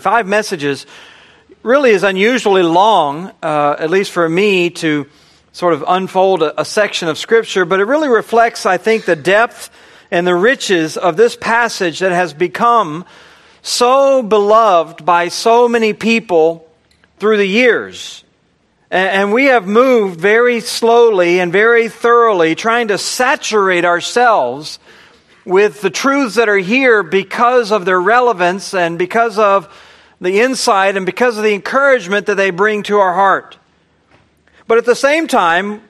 5 messages really is unusually long, at least for me, to sort of unfold a section of Scripture, but it really reflects, I think, the depth and the riches of this passage that has become so beloved by so many people through the years. And we have moved very slowly and very thoroughly, trying to saturate ourselves with the truths that are here because of their relevance and because of the insight and because of the encouragement that they bring to our heart. But at the same time,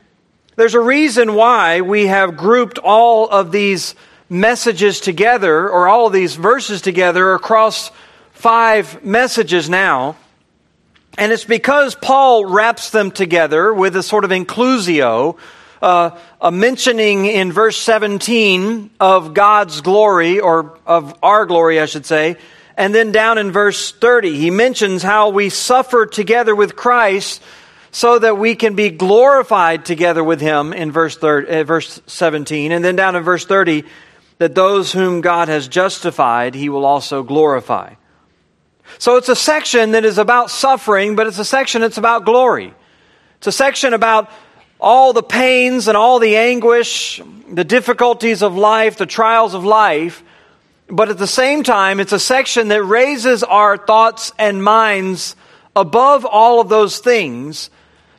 there's a reason why we have grouped all of these messages together, or all of these verses together, across 5 messages now. And it's because Paul wraps them together with a sort of inclusio, a mentioning in verse 17 of God's glory, or of our glory, I should say. And then down in verse 30, he mentions how we suffer together with Christ so that we can be glorified together with him in verse 17. And then down in verse 30, that those whom God has justified, he will also glorify. So it's a section that is about suffering, but it's a section that's about glory. It's a section about all the pains and all the anguish, the difficulties of life, the trials of life. But at the same time, it's a section that raises our thoughts and minds above all of those things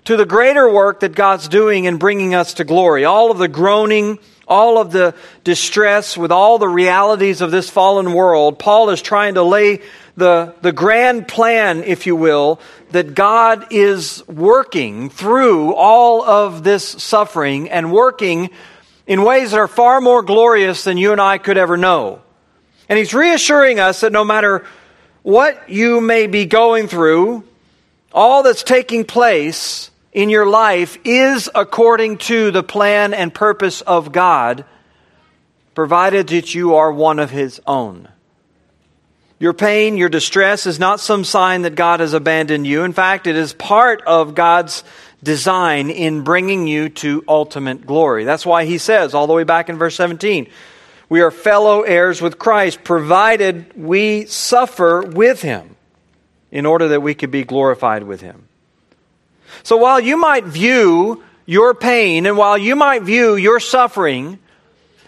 to the greater work that God's doing in bringing us to glory. All of the groaning, all of the distress with all the realities of this fallen world, Paul is trying to lay the grand plan, if you will, that God is working through all of this suffering and working in ways that are far more glorious than you and I could ever know. And he's reassuring us that no matter what you may be going through, all that's taking place in your life is according to the plan and purpose of God, provided that you are one of his own. Your pain, your distress is not some sign that God has abandoned you. In fact, it is part of God's design in bringing you to ultimate glory. That's why he says, all the way back in verse 17, we are fellow heirs with Christ, provided we suffer with him in order that we could be glorified with him. So while you might view your pain and while you might view your suffering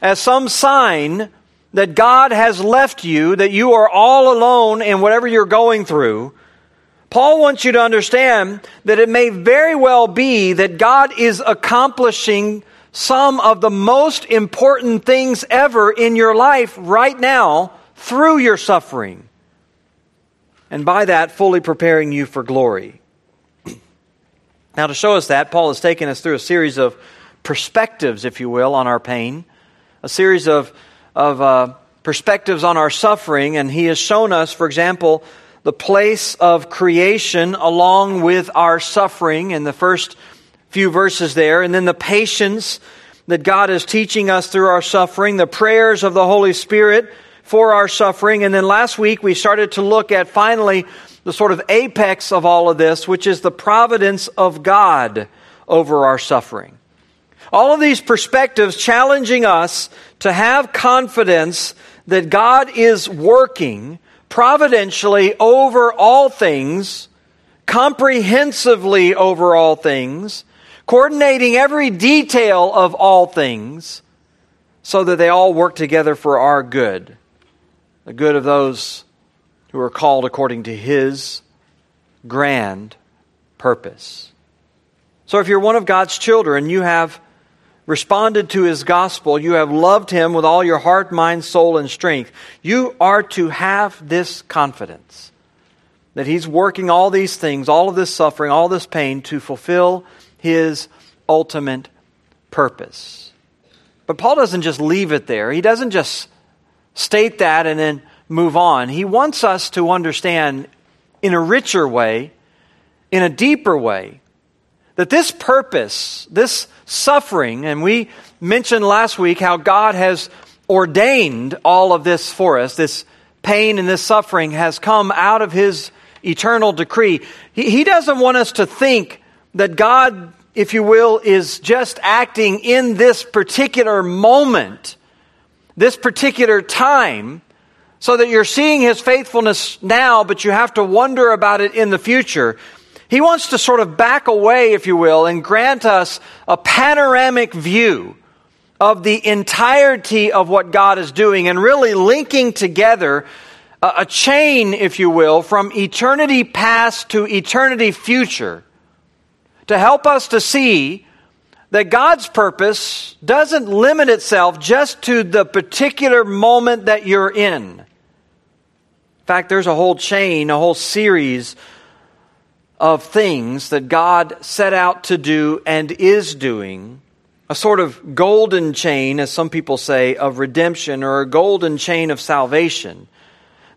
as some sign that God has left you, that you are all alone in whatever you're going through, Paul wants you to understand that it may very well be that God is accomplishing some of the most important things ever in your life right now through your suffering, and by that, fully preparing you for glory. Now, to show us that, Paul has taken us through a series of perspectives, if you will, on our pain, a series of perspectives on our suffering, and he has shown us, for example, the place of creation along with our suffering in the first few verses there, and then the patience that God is teaching us through our suffering, the prayers of the Holy Spirit for our suffering, and then last week we started to look at, finally, the sort of apex of all of this, which is the providence of God over our suffering. All of these perspectives challenging us to have confidence that God is working providentially over all things, comprehensively over all things, coordinating every detail of all things, so that they all work together for our good, the good of those who are called according to his grand purpose. So if you're one of God's children, you have responded to his gospel, you have loved him with all your heart, mind, soul, and strength, you are to have this confidence that he's working all these things, all of this suffering, all this pain, to fulfill his ultimate purpose. But Paul doesn't just leave it there. He doesn't just state that and then move on. He wants us to understand in a richer way, in a deeper way, that this purpose, this suffering, and we mentioned last week how God has ordained all of this for us, this pain and this suffering has come out of his eternal decree. He doesn't want us to think that God, if you will, is just acting in this particular moment, this particular time, so that you're seeing his faithfulness now, but you have to wonder about it in the future. He wants to sort of back away, if you will, and grant us a panoramic view of the entirety of what God is doing, and really linking together a chain, if you will, from eternity past to eternity future, to help us to see that God's purpose doesn't limit itself just to the particular moment that you're in. In fact, there's a whole chain, a whole series of things that God set out to do and is doing, a sort of golden chain, as some people say, of redemption, or a golden chain of salvation,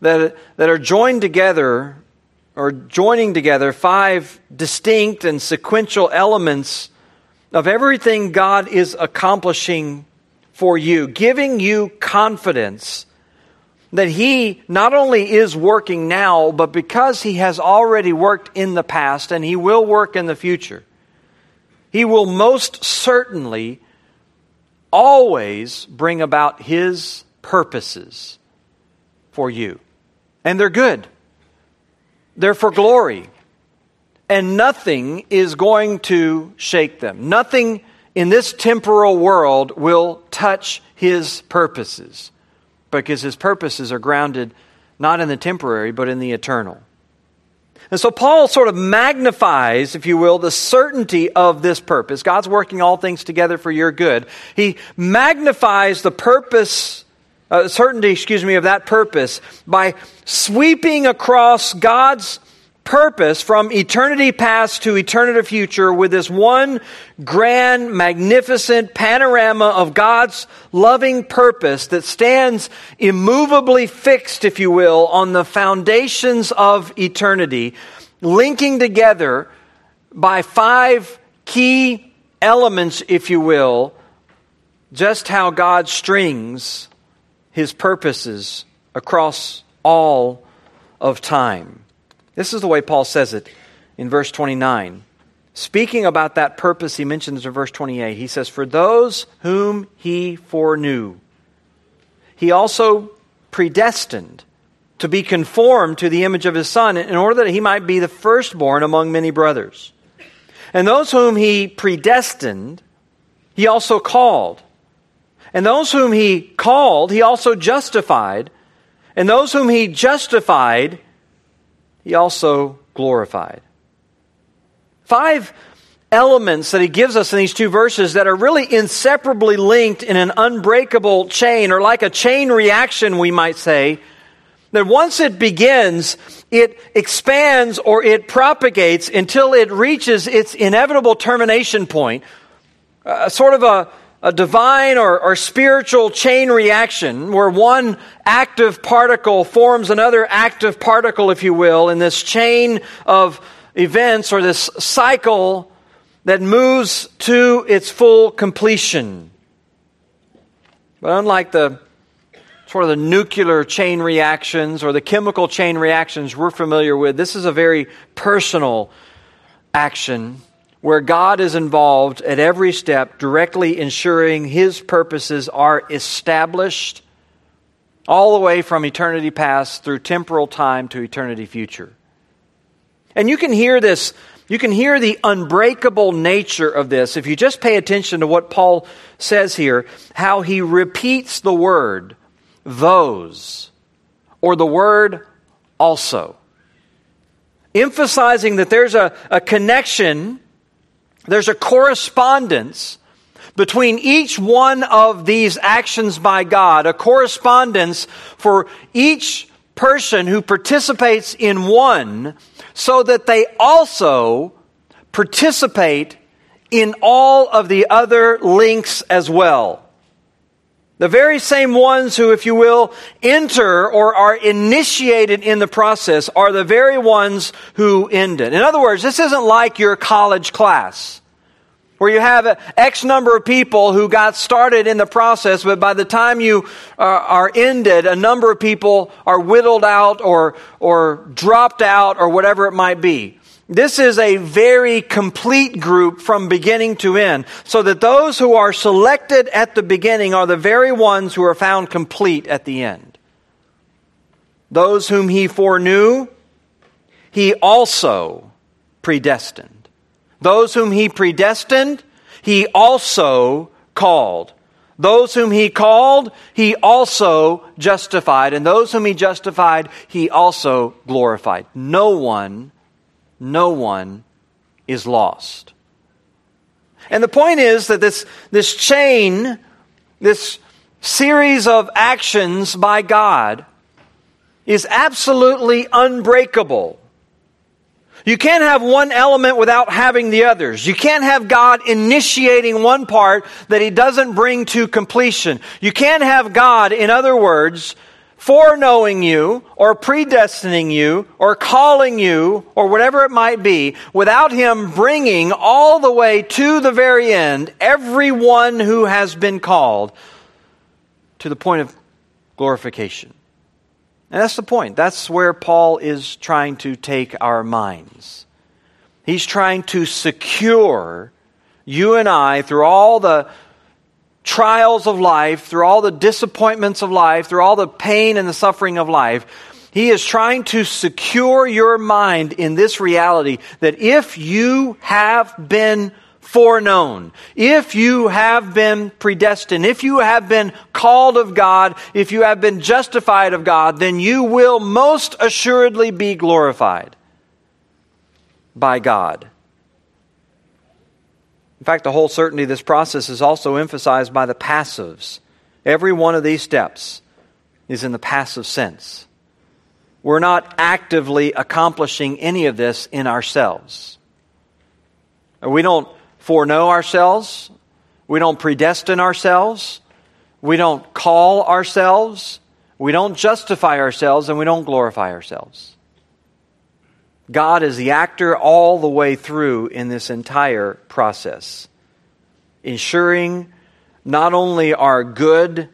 that are joined together, or joining together five distinct and sequential elements of everything God is accomplishing for you, giving you confidence that He not only is working now, but because He has already worked in the past and He will work in the future, He will most certainly always bring about His purposes for you. And they're good. They're for glory. And nothing is going to shake them. Nothing in this temporal world will touch His purposes, because His purposes are grounded not in the temporary, but in the eternal. And so Paul sort of magnifies, if you will, the certainty of this purpose. God's working all things together for your good. He magnifies the certainty of that purpose by sweeping across God's purpose from eternity past to eternity future with this one grand, magnificent panorama of God's loving purpose that stands immovably fixed, if you will, on the foundations of eternity, linking together by five key elements, if you will, just how God strings His purposes across all of time. This is the way Paul says it in verse 29. Speaking about that purpose he mentions in verse 28, he says, "For those whom He foreknew, He also predestined to be conformed to the image of His Son, in order that He might be the firstborn among many brothers. And those whom He predestined, He also called. And those whom He called, He also justified. And those whom He justified, He also glorified." Five elements that he gives us in these two verses that are really inseparably linked in an unbreakable chain, or like a chain reaction, we might say, that once it begins, it expands or it propagates until it reaches its inevitable termination point, sort of a divine or spiritual chain reaction where one active particle forms another active particle, if you will, in this chain of events or this cycle that moves to its full completion. But unlike the sort of the nuclear chain reactions or the chemical chain reactions we're familiar with, this is a very personal action where God is involved at every step, directly ensuring His purposes are established all the way from eternity past through temporal time to eternity future. And you can hear this, you can hear the unbreakable nature of this if you just pay attention to what Paul says here, how he repeats the word "those" or the word "also," emphasizing that there's a connection. There's a correspondence between each one of these actions by God, a correspondence for each person who participates in one, so that they also participate in all of the other links as well. The very same ones who, if you will, enter or are initiated in the process are the very ones who end it. In other words, this isn't like your college class where you have X number of people who got started in the process, but by the time you are ended, a number of people are whittled out or dropped out or whatever it might be. This is a very complete group from beginning to end, so that those who are selected at the beginning are the very ones who are found complete at the end. Those whom he foreknew, he also predestined. Those whom he predestined, he also called. Those whom he called, he also justified. And those whom he justified, he also glorified. No one is lost. And the point is that this chain, this series of actions by God is absolutely unbreakable. You can't have one element without having the others. You can't have God initiating one part that he doesn't bring to completion. You can't have God, in other words, foreknowing you or predestining you or calling you or whatever it might be without him bringing all the way to the very end everyone who has been called to the point of glorification. And that's the point. That's where Paul is trying to take our minds. He's trying to secure you and I through all the trials of life, through all the disappointments of life, through all the pain and the suffering of life. He is trying to secure your mind in this reality that if you have been foreknown, if you have been predestined, if you have been called of God, if you have been justified of God, then you will most assuredly be glorified by God. In fact, the whole certainty of this process is also emphasized by the passives. Every one of these steps is in the passive sense. We're not actively accomplishing any of this in ourselves. We don't foreknow ourselves. We don't predestine ourselves. We don't call ourselves. We don't justify ourselves, and we don't glorify ourselves. God is the actor all the way through in this entire process, ensuring not only our good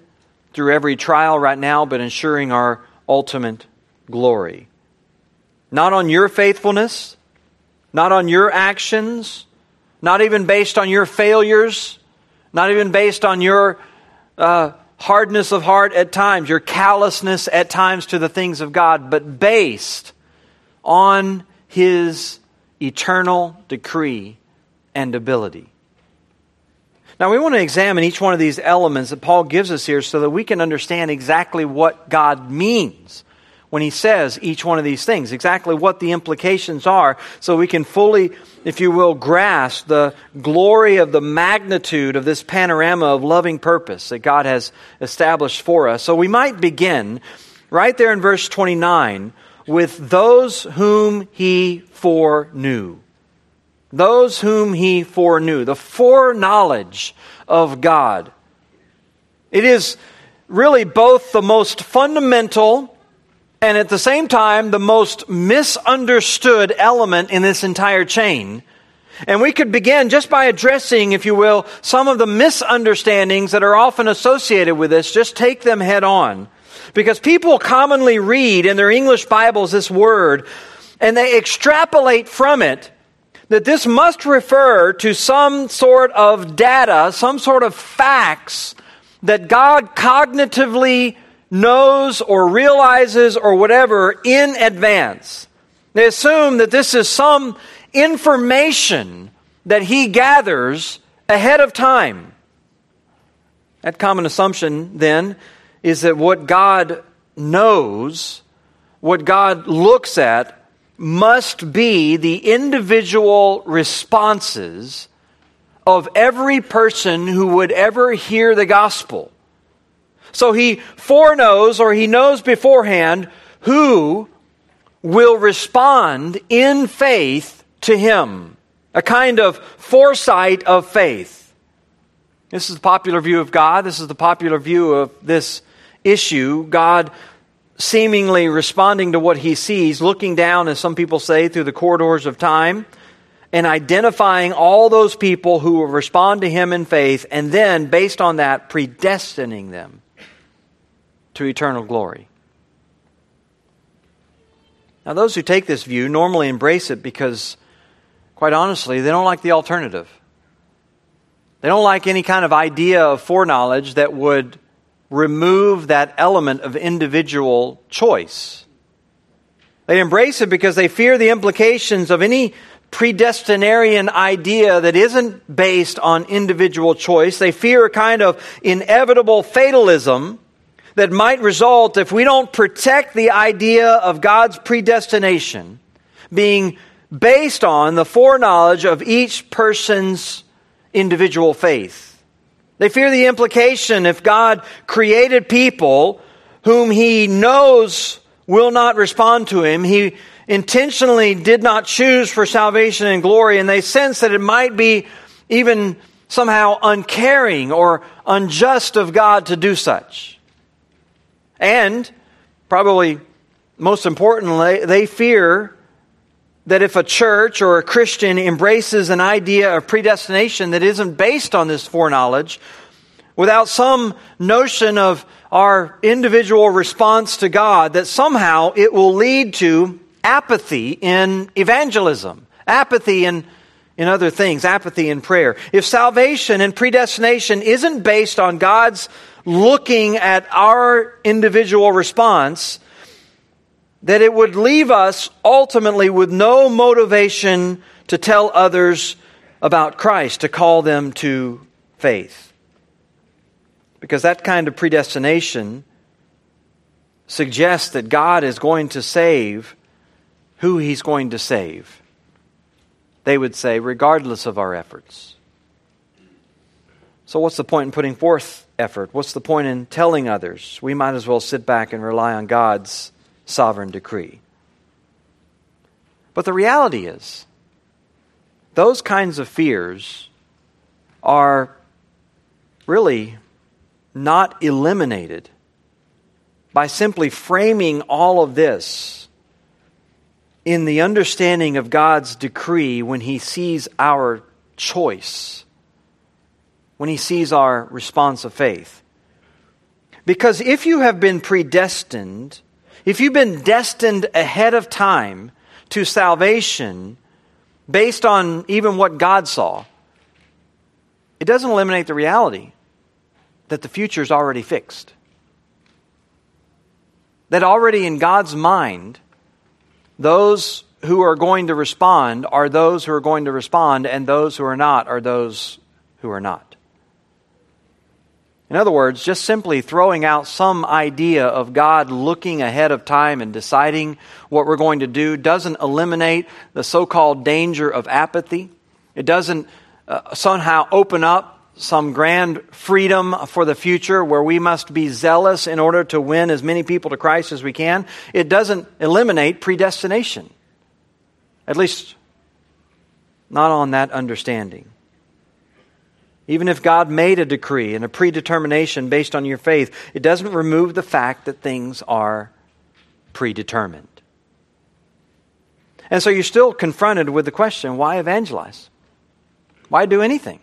through every trial right now, but ensuring our ultimate glory. Not on your faithfulness, not on your actions, not even based on your failures, not even based on your hardness of heart at times, your callousness at times to the things of God, but based on his eternal decree and ability. Now we want to examine each one of these elements that Paul gives us here so that we can understand exactly what God means when he says each one of these things, exactly what the implications are, so we can fully, if you will, grasp the glory of the magnitude of this panorama of loving purpose that God has established for us. So we might begin right there in verse 29 with those whom he foreknew. Those whom he foreknew. The foreknowledge of God. It is really both the most fundamental and at the same time, the most misunderstood element in this entire chain. And we could begin just by addressing, if you will, some of the misunderstandings that are often associated with this. Just take them head on. Because people commonly read in their English Bibles this word, and they extrapolate from it that this must refer to some sort of data, some sort of facts that God cognitively knows or realizes or whatever in advance. They assume that this is some information that he gathers ahead of time. That common assumption then is that what God knows, what God looks at, must be the individual responses of every person who would ever hear the gospel. So he foreknows, or he knows beforehand, who will respond in faith to him. A kind of foresight of faith. This is the popular view of God. This is the popular view of this issue. God seemingly responding to what he sees, looking down, as some people say, through the corridors of time, and identifying all those people who will respond to him in faith, and then, based on that, predestining them to eternal glory. Now, those who take this view normally embrace it because, quite honestly, they don't like the alternative. They don't like any kind of idea of foreknowledge that would remove that element of individual choice. They embrace it because they fear the implications of any predestinarian idea that isn't based on individual choice. They fear a kind of inevitable fatalism that might result if we don't protect the idea of God's predestination being based on the foreknowledge of each person's individual faith. They fear the implication if God created people whom He knows will not respond to Him, He intentionally did not choose for salvation and glory, and they sense that it might be even somehow uncaring or unjust of God to do such. And, probably most importantly, they fear that if a church or a Christian embraces an idea of predestination that isn't based on this foreknowledge, without some notion of our individual response to God, that somehow it will lead to apathy in evangelism, apathy in other things, apathy in prayer. If salvation and predestination isn't based on God's looking at our individual response, that it would leave us ultimately with no motivation to tell others about Christ, to call them to faith. Because that kind of predestination suggests that God is going to save who He's going to save. They would say, regardless of our efforts. So what's the point in putting forth effort? What's the point in telling others? We might as well sit back and rely on God's sovereign decree. But the reality is, those kinds of fears are really not eliminated by simply framing all of this in the understanding of God's decree when He sees our choice, when He sees our response of faith. Because if you have been predestined, if you've been destined ahead of time to salvation based on even what God saw, it doesn't eliminate the reality that the future is already fixed. That already in God's mind, those who are going to respond are those who are going to respond, and those who are not are those who are not. In other words, just simply throwing out some idea of God looking ahead of time and deciding what we're going to do doesn't eliminate the so-called danger of apathy. It doesn't somehow open up some grand freedom for the future where we must be zealous in order to win as many people to Christ as we can. It doesn't eliminate predestination, at least not on that understanding. Even if God made a decree and a predetermination based on your faith, it doesn't remove the fact that things are predetermined. And so you're still confronted with the question, why evangelize? Why do anything?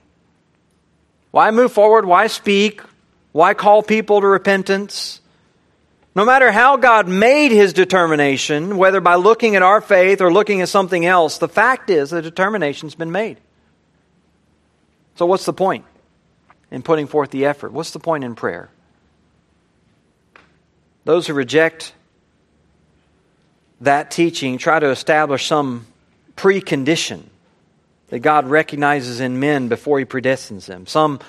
Why move forward? Why speak? Why call people to repentance? No matter how God made His determination, whether by looking at our faith or looking at something else, the fact is the determination's been made. So what's the point in putting forth the effort? What's the point in prayer? Those who reject that teaching try to establish some precondition that God recognizes in men before He predestines them, some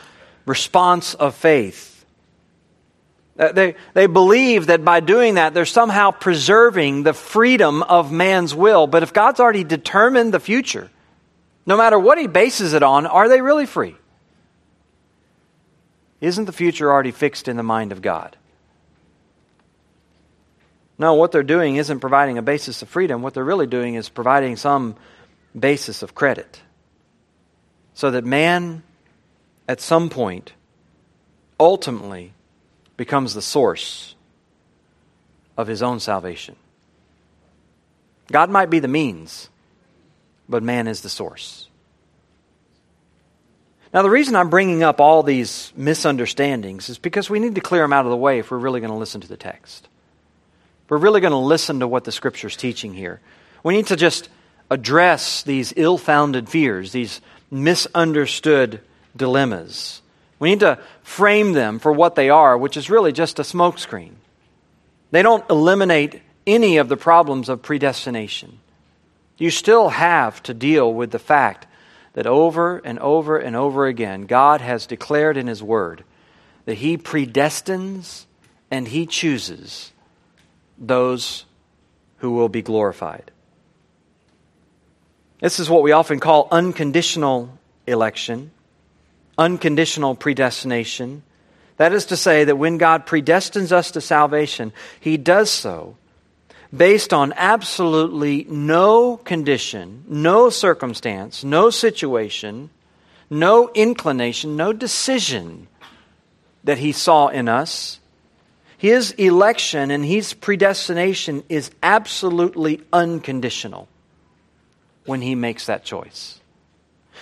response of faith. They believe that by doing that, they're somehow preserving the freedom of man's will. But if God's already determined the future, no matter what He bases it on, are they really free? Isn't the future already fixed in the mind of God? No, what they're doing isn't providing a basis of freedom. What they're really doing is providing some basis of credit so that man, at some point, ultimately becomes the source of his own salvation. God might be the means, but man is the source. Now, the reason I'm bringing up all these misunderstandings is because we need to clear them out of the way if we're really going to listen to the text. If we're really going to listen to what the Scripture's teaching here, we need to just address these ill-founded fears, these misunderstood dilemmas. We need to frame them for what they are, which is really just a smokescreen. They don't eliminate any of the problems of predestination. You still have to deal with the fact that over and over and over again, God has declared in His Word that He predestines and He chooses those who will be glorified. This is what we often call unconditional election, unconditional predestination. That is to say that when God predestines us to salvation, He does so based on absolutely no condition, no circumstance, no situation, no inclination, no decision that He saw in us. His election and His predestination is absolutely unconditional when He makes that choice.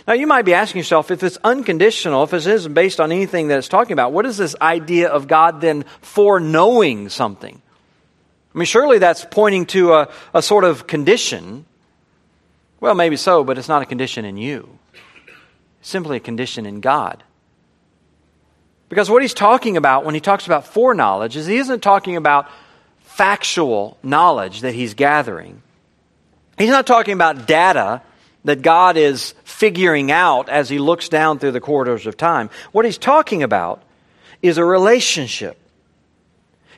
Now, you might be asking yourself, if it's unconditional, if it isn't based on anything that it's talking about, what is this idea of God then foreknowing something? I mean, surely that's pointing to a sort of condition. Well, maybe so, but it's not a condition in you. It's simply a condition in God. Because what He's talking about when He talks about foreknowledge is He isn't talking about factual knowledge that He's gathering. He's not talking about data that God is figuring out as He looks down through the corridors of time. What He's talking about is a relationship.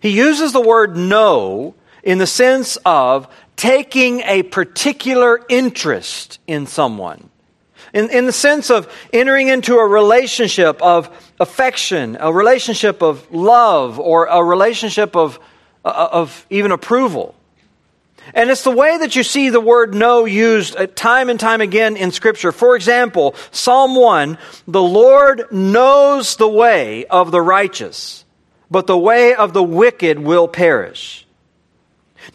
He uses the word know in the sense of taking a particular interest in someone. In the sense of entering into a relationship of affection, a relationship of love, or a relationship of even approval. And it's the way that you see the word know used time and time again in Scripture. For example, Psalm 1, the Lord knows the way of the righteous, but the way of the wicked will perish.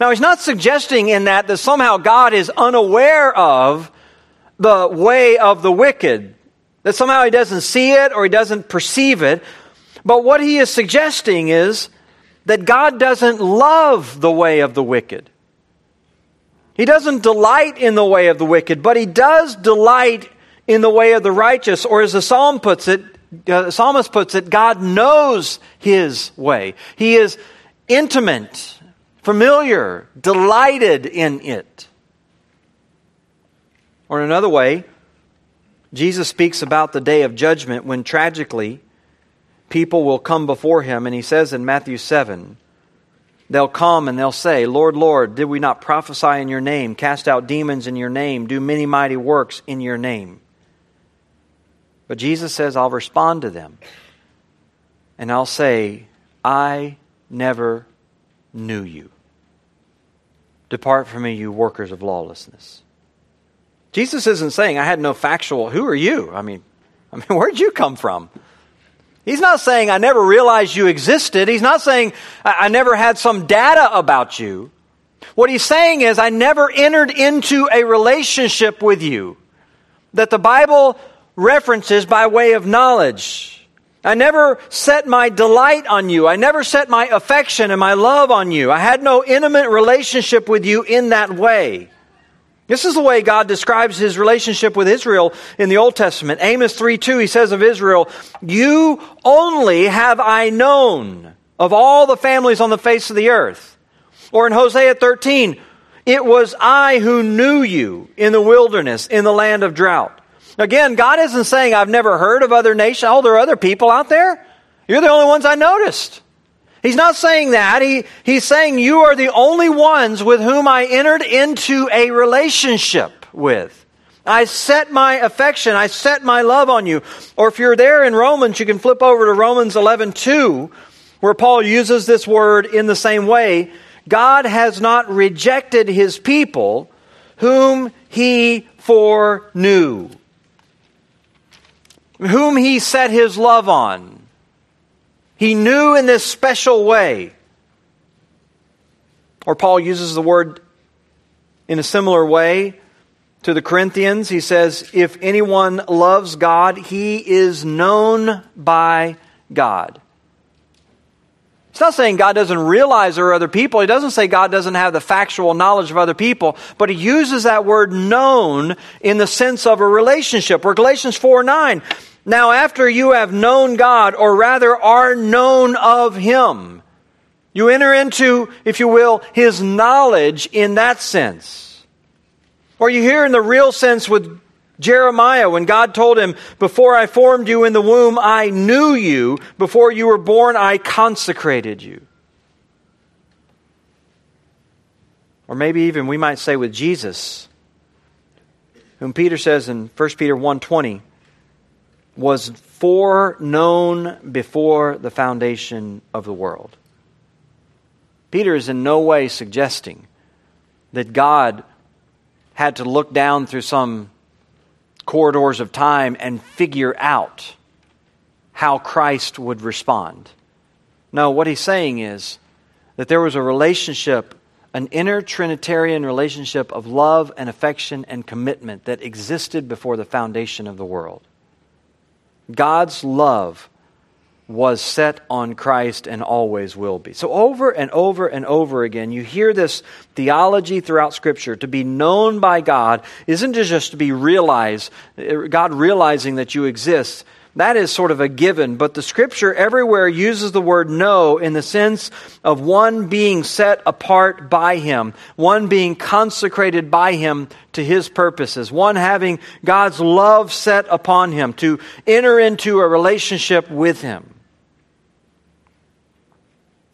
Now, He's not suggesting in that somehow God is unaware of the way of the wicked, that somehow He doesn't see it or He doesn't perceive it. But what He is suggesting is that God doesn't love the way of the wicked. He doesn't delight in the way of the wicked, but He does delight in the way of the righteous, or as the psalmist puts it, God knows His way. He is intimate, familiar, delighted in it. Or in another way, Jesus speaks about the day of judgment when tragically people will come before Him, and He says in Matthew 7, they'll come and they'll say, "Lord, Lord, did we not prophesy in Your name, cast out demons in Your name, do many mighty works in Your name?" But Jesus says, "I'll respond to them, and I'll say, I never knew you. Depart from me, you workers of lawlessness." Jesus isn't saying, "I had no factual, who are you? I mean, where'd you come from?" He's not saying, "I never realized you existed." He's not saying, "I never had some data about you." What He's saying is, "I never entered into a relationship with you that the Bible references by way of knowledge. I never set my delight on you. I never set my affection and my love on you. I had no intimate relationship with you in that way." This is the way God describes His relationship with Israel in the Old Testament. Amos 3:2, He says of Israel, "You only have I known of all the families on the face of the earth." Or in Hosea 13, "It was I who knew you in the wilderness, in the land of drought." Again, God isn't saying, "I've never heard of other nations. Oh, there are other people out there. You're the only ones I noticed." He's not saying that. He's saying, "You are the only ones with whom I entered into a relationship with. I set my affection, I set my love on you." Or if you're there in Romans, you can flip over to Romans 11:2, where Paul uses this word in the same way. God has not rejected His people whom He foreknew, whom He set His love on. He knew in this special way. Or Paul uses the word in a similar way to the Corinthians. He says, "If anyone loves God, he is known by God." It's not saying God doesn't realize there are other people. He doesn't say God doesn't have the factual knowledge of other people, but He uses that word known in the sense of a relationship. Or Galatians 4:9, "Now after you have known God, or rather are known of Him, You enter into, if you will, his knowledge in that sense. Or you hear in the real sense with Jeremiah, when God told him, before I formed you in the womb, I knew you. Before you were born, I consecrated you. Or maybe even we might say with Jesus, whom Peter says in 1 Peter 1:20, was foreknown before the foundation of the world. Peter is in no way suggesting that God had to look down through some corridors of time and figure out how Christ would respond. No, what he's saying is that there was a relationship, an inner Trinitarian relationship of love and affection and commitment that existed before the foundation of the world. God's love was set on Christ and always will be. So over and over and over again, you hear this theology throughout Scripture. To be known by God isn't just to be realized, God realizing that you exist. That is sort of a given, but the Scripture everywhere uses the word know in the sense of one being set apart by Him, one being consecrated by Him to His purposes, one having God's love set upon Him to enter into a relationship with Him.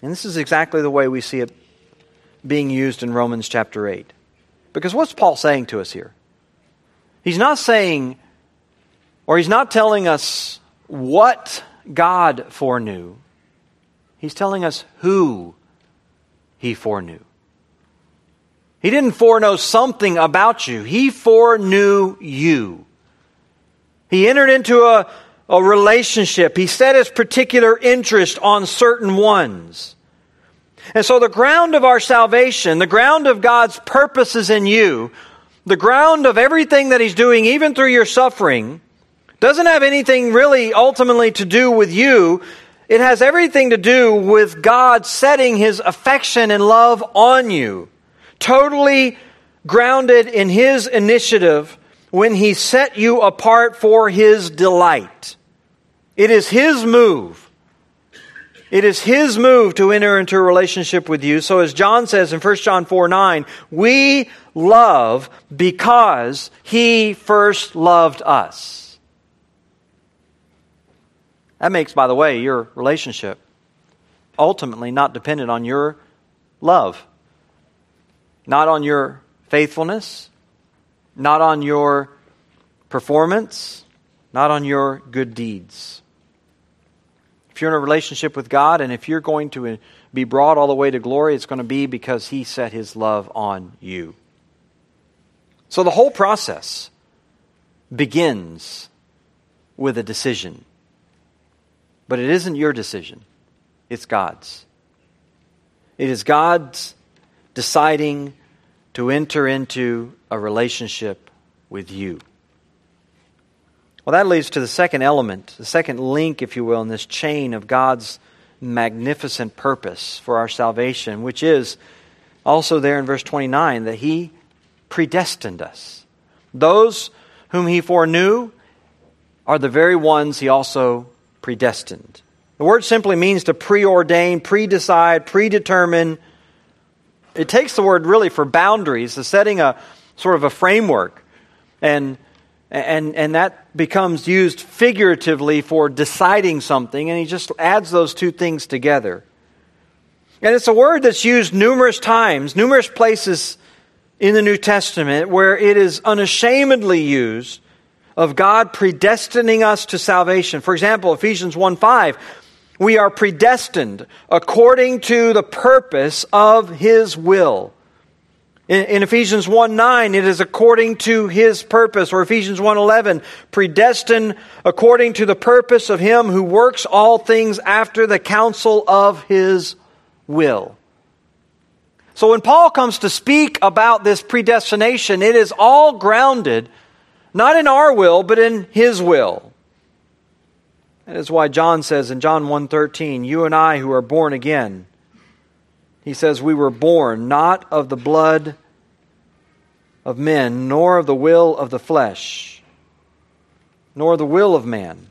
And this is exactly the way we see it being used in Romans chapter 8. Because what's Paul saying to us here? He's not saying, or he's not telling us what God foreknew. He's telling us who He foreknew. He didn't foreknow something about you. He foreknew you. He entered into a relationship. He set His particular interest on certain ones. And so the ground of our salvation, the ground of God's purposes in you, the ground of everything that He's doing, even through your suffering, doesn't have anything really ultimately to do with you. It has everything to do with God setting His affection and love on you. Totally grounded in His initiative when He set you apart for His delight. It is His move. It is His move to enter into a relationship with you. So as John says in 1 John 4:9, we love because He first loved us. That makes, by the way, your relationship ultimately not dependent on your love, not on your faithfulness, not on your performance, not on your good deeds. If you're in a relationship with God and if you're going to be brought all the way to glory, it's going to be because He set His love on you. So the whole process begins with a decision. But it isn't your decision. It's God's. It is God's deciding to enter into a relationship with you. Well, that leads to the second element, the second link, if you will, in this chain of God's magnificent purpose for our salvation, which is also there in verse 29, that He predestined us. Those whom He foreknew are the very ones He also predestined. The word simply means to preordain, predecide, predetermine. It takes the word really for boundaries, the setting a sort of a framework, and that becomes used figuratively for deciding something, and He just adds those two things together. And it's a word that's used numerous times, numerous places in the New Testament where it is unashamedly used of God predestining us to salvation. For example, Ephesians 1:5, we are predestined according to the purpose of His will. In Ephesians 1:9, it is according to His purpose. Or Ephesians 1:11, predestined according to the purpose of Him who works all things after the counsel of His will. So when Paul comes to speak about this predestination, it is all grounded not in our will, but in His will. That is why John says in John 1:13, you and I who are born again, he says we were born not of the blood of men, nor of the will of the flesh, nor the will of man,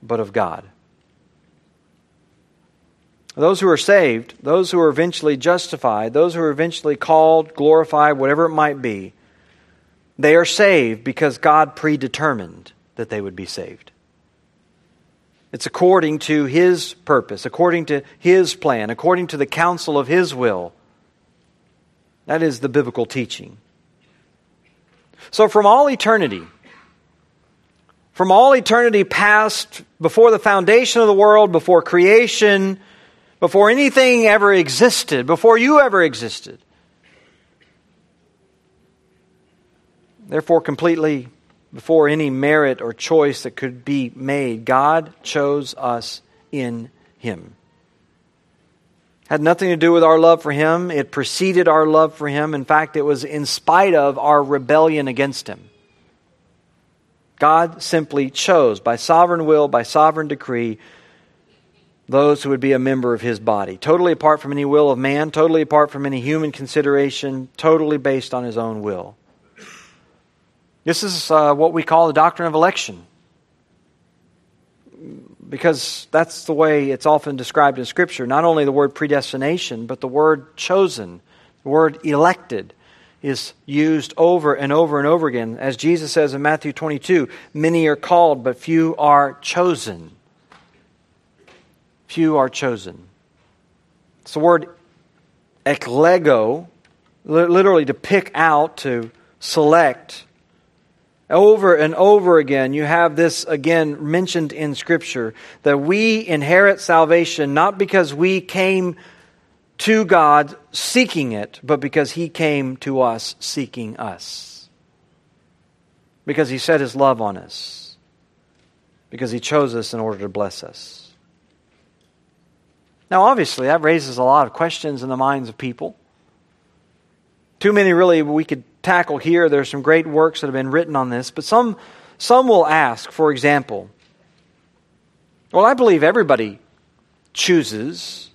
but of God. Those who are saved, those who are eventually justified, those who are eventually called, glorified, whatever it might be, they are saved because God predetermined that they would be saved. It's according to His purpose, according to His plan, according to the counsel of His will. That is the biblical teaching. So from all eternity past, before the foundation of the world, before creation, before anything ever existed, before you ever existed, therefore completely before any merit or choice that could be made, God chose us in Him. Had nothing to do with our love for Him. It preceded our love for Him. In fact, it was in spite of our rebellion against Him. God simply chose, by sovereign will, by sovereign decree, those who would be a member of His body. Totally apart from any will of man, totally apart from any human consideration, totally based on His own will. This is what we call the doctrine of election, because that's the way it's often described in Scripture. Not only the word predestination, but the word chosen, the word elected, is used over and over and over again. As Jesus says in Matthew 22, many are called, but few are chosen. Few are chosen. It's the word eklego, literally to pick out, to select. Over and over again, you have this again mentioned in Scripture, that we inherit salvation not because we came to God seeking it, but because He came to us seeking us. Because He set His love on us. Because He chose us in order to bless us. Now, obviously, that raises a lot of questions in the minds of people. Too many, really, we could tackle here. There's some great works that have been written on this, but some will ask, for example, well, I believe everybody chooses.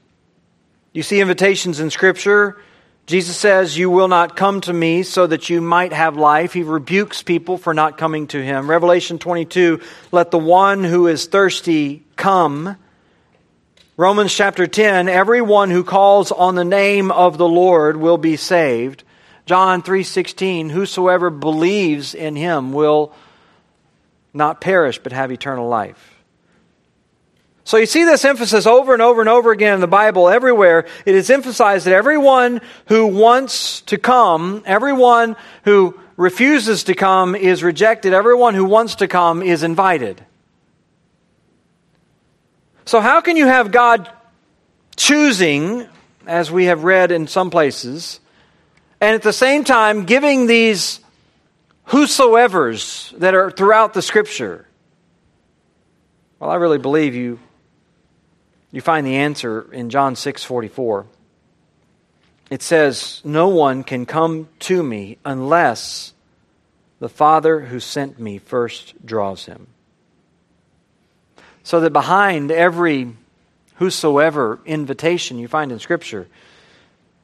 You see invitations in Scripture. Jesus says, you will not come to me so that you might have life. He rebukes people for not coming to Him. Revelation 22, let the one who is thirsty come. Romans chapter 10, everyone who calls on the name of the Lord will be saved. John 3:16, whosoever believes in Him will not perish but have eternal life. So you see this emphasis over and over and over again in the Bible everywhere. It is emphasized that everyone who wants to come, everyone who refuses to come is rejected. Everyone who wants to come is invited. So how can you have God choosing, as we have read in some places, and at the same time giving these whosoevers that are throughout the Scripture? Well, I really believe you find the answer in John 6:44. It says, no one can come to me unless the Father who sent me first draws him. So that behind every whosoever invitation you find in Scripture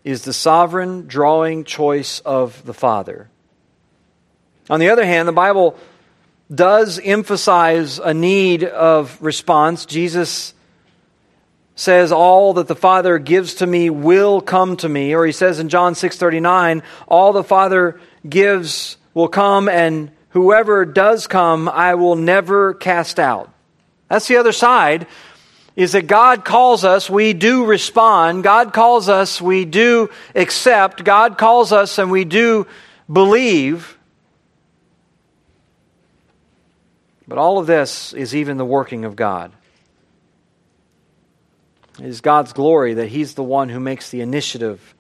is the sovereign drawing choice of the Father. On the other hand, the Bible does emphasize a need of response. Jesus says, all that the Father gives to me will come to me. Or He says in John 6:39, all the Father gives will come, and whoever does come, I will never cast out. That's the other side, is that God calls us, we do respond. God calls us, we do accept. God calls us, and we do believe. But all of this is even the working of God. It is God's glory that He's the one who makes the initiative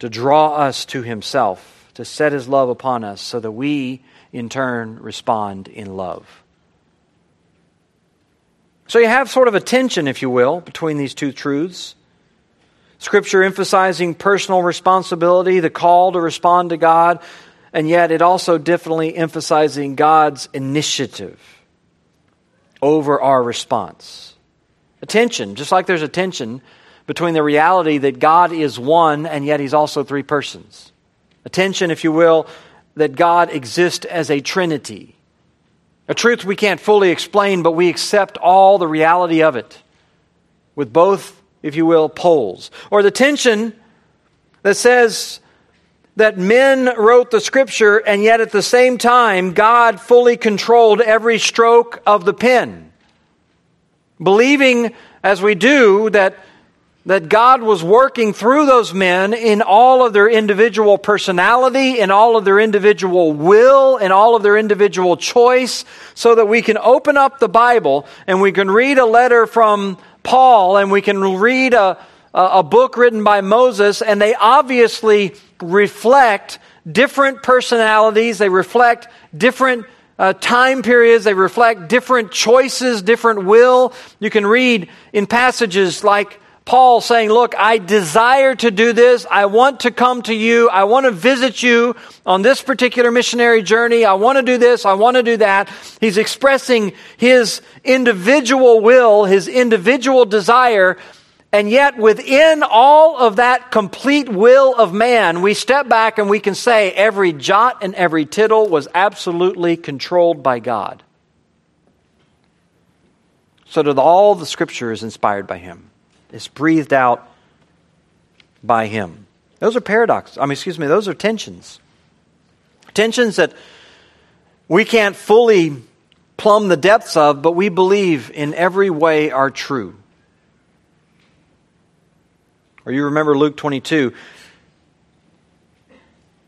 to draw us to Himself, to set His love upon us, so that we, in turn, respond in love. So you have sort of a tension, if you will, between these two truths. Scripture emphasizing personal responsibility, the call to respond to God, and yet it also definitely emphasizing God's initiative over our response. A tension, just like there's a tension between the reality that God is one and yet He's also three persons. A tension, if you will, that God exists as a Trinity. A truth we can't fully explain, but we accept all the reality of it, with both if you will, poles. Or the tension that says that men wrote the Scripture, and yet at the same time, God fully controlled every stroke of the pen. Believing, as we do, that God was working through those men in all of their individual personality, in all of their individual will, in all of their individual choice, so that we can open up the Bible and we can read a letter from Paul and we can read a book written by Moses, and they obviously reflect different personalities, they reflect different time periods, they reflect different choices, different will. You can read in passages like Paul saying, look, I desire to do this. I want to come to you. I want to visit you on this particular missionary journey. I want to do this. I want to do that. He's expressing his individual will, his individual desire. And yet within all of that complete will of man, we step back and we can say every jot and every tittle was absolutely controlled by God. So that all the Scripture is inspired by Him. It's breathed out by Him. Those are paradoxes. Those are tensions. Tensions that we can't fully plumb the depths of, but we believe in every way are true. Or you remember Luke 22.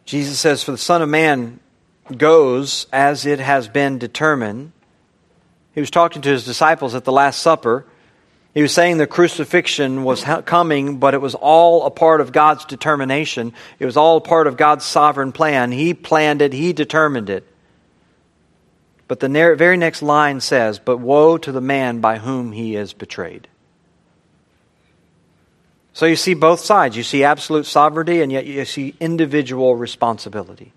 Jesus says, for the Son of Man goes as it has been determined. He was talking to His disciples at the Last Supper. He was saying the crucifixion was coming, but it was all a part of God's determination. It was all part of God's sovereign plan. He planned it. He determined it. But the very next line says, but woe to the man by whom he is betrayed. So you see both sides. You see absolute sovereignty, and yet you see individual responsibility.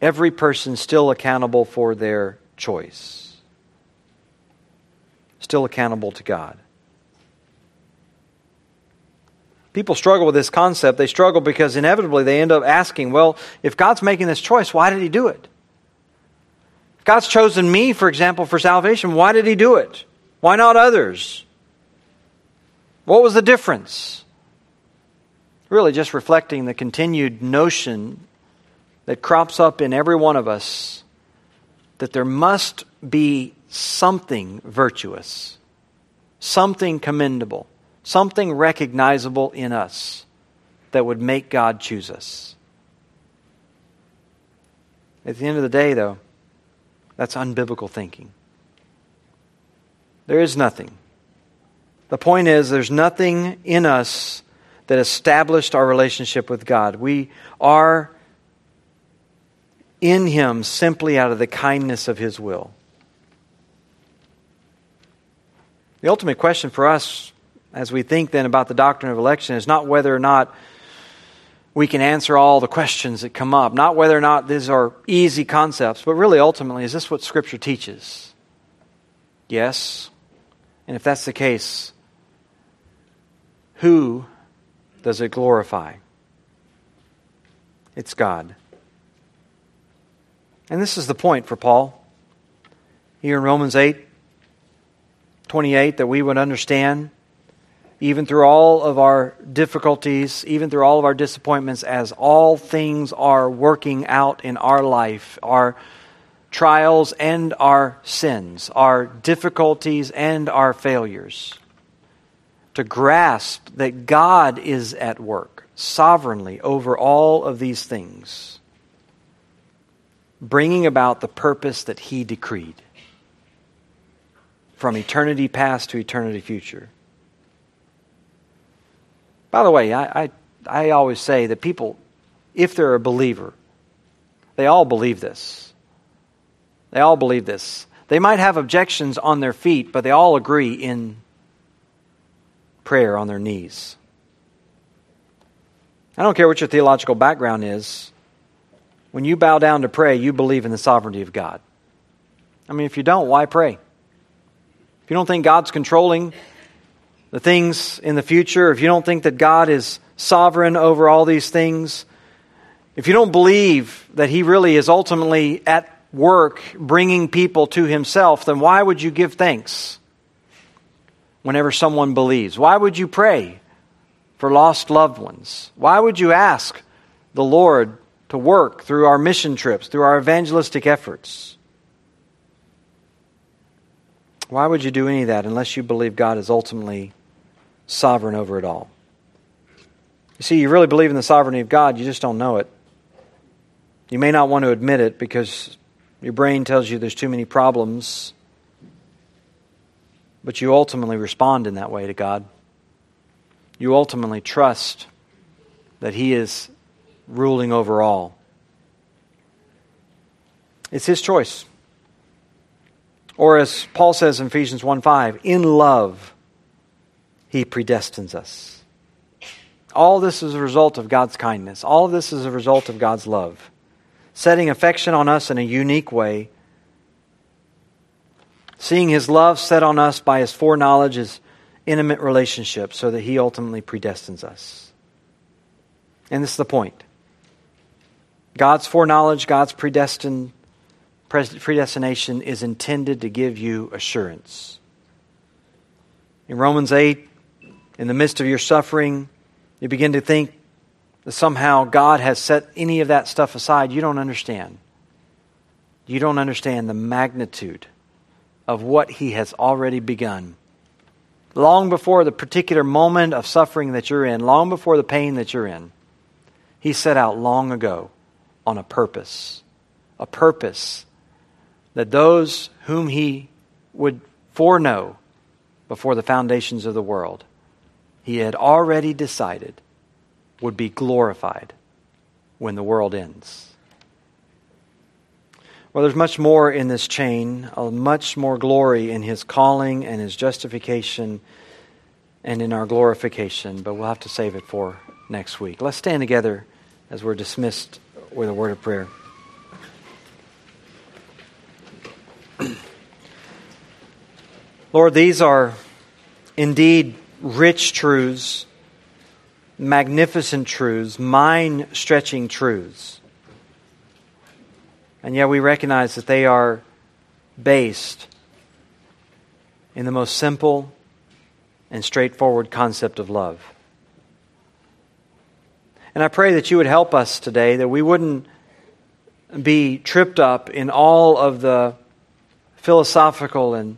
Every person still accountable for their choice. Still accountable to God. People struggle with this concept. They struggle because inevitably they end up asking, well, if God's making this choice, why did He do it? If God's chosen me, for example, for salvation, why did He do it? Why not others? What was the difference? Really just reflecting the continued notion that crops up in every one of us that there must be something virtuous, something commendable, something recognizable in us that would make God choose us. At the end of the day, though, that's unbiblical thinking. There is nothing. The point is, there's nothing in us that established our relationship with God. We are in Him simply out of the kindness of His will. The ultimate question for us as we think then about the doctrine of election is not whether or not we can answer all the questions that come up, not whether or not these are easy concepts, but really ultimately, is this what Scripture teaches? Yes. And if that's the case, who does it glorify? It's God. And this is the point for Paul here in Romans 8:28, that we would understand, even through all of our difficulties, even through all of our disappointments, as all things are working out in our life, our trials and our sins, our difficulties and our failures, to grasp that God is at work sovereignly over all of these things, bringing about the purpose that He decreed. From eternity past to eternity future. By the way, I always say that people, if they're a believer, they all believe this. They all believe this. They might have objections on their feet, but they all agree in prayer on their knees. I don't care what your theological background is. When you bow down to pray, you believe in the sovereignty of God. If you don't, why pray? If you don't think God's controlling the things in the future, if you don't think that God is sovereign over all these things, if you don't believe that He really is ultimately at work bringing people to Himself, then why would you give thanks? whenever someone believes? Why would you pray for lost loved ones? Why would you ask the Lord to work through our mission trips, through our evangelistic efforts? Why would you do any of that unless you believe God is ultimately sovereign over it all? You see, you really believe in the sovereignty of God, you just don't know it. You may not want to admit it because your brain tells you there's too many problems, but you ultimately respond in that way to God. You ultimately trust that He is ruling over all. It's His choice. Or as Paul says in Ephesians 1:5, in love, He predestines us. All this is a result of God's kindness. All of this is a result of God's love, setting affection on us in a unique way. Seeing His love set on us by His foreknowledge, His intimate relationship, so that He ultimately predestines us. And this is the point. God's foreknowledge, God's predestination is intended to give you assurance. In Romans 8, in the midst of your suffering, you begin to think that somehow God has set any of that stuff aside. You don't understand. You don't understand the magnitude of what He has already begun. Long before the particular moment of suffering that you're in, long before the pain that you're in, He set out long ago on a purpose. A purpose that those whom He would foreknow before the foundations of the world, He had already decided would be glorified when the world ends. Well, there's much more in this chain, much more glory in His calling and His justification and in our glorification, but we'll have to save it for next week. Let's stand together as we're dismissed with a word of prayer. Lord, these are indeed rich truths, magnificent truths, mind-stretching truths. And yet we recognize that they are based in the most simple and straightforward concept of love. And I pray that You would help us today, that we wouldn't be tripped up in all of the philosophical and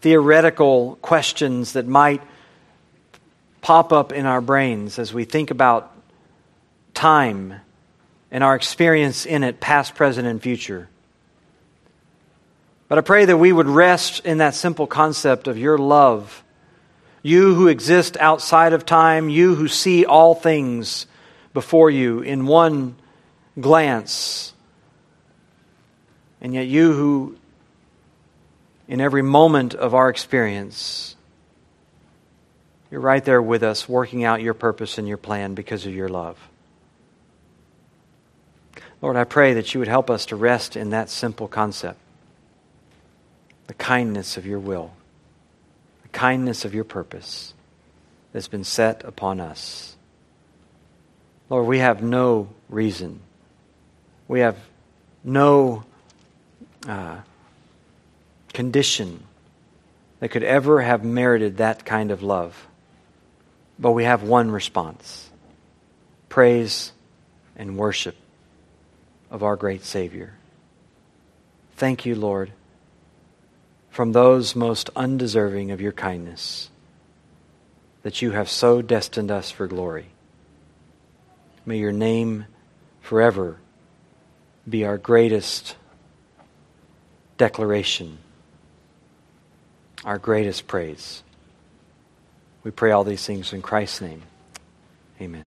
theoretical questions that might pop up in our brains as we think about time and our experience in it, past, present, and future. But I pray that we would rest in that simple concept of Your love. You who exist outside of time, You who see all things before You in one glance, and yet You who, in every moment of our experience, You're right there with us, working out Your purpose and Your plan because of Your love. Lord, I pray that You would help us to rest in that simple concept, the kindness of Your will, the kindness of Your purpose that's been set upon us. Lord, we have no reason. We have no condition that could ever have merited that kind of love. But we have one response: praise and worship of our great Savior. Thank You, Lord, from those most undeserving of Your kindness, that You have so destined us for glory. May Your name forever be our greatest declaration, our greatest praise. We pray all these things in Christ's name. Amen.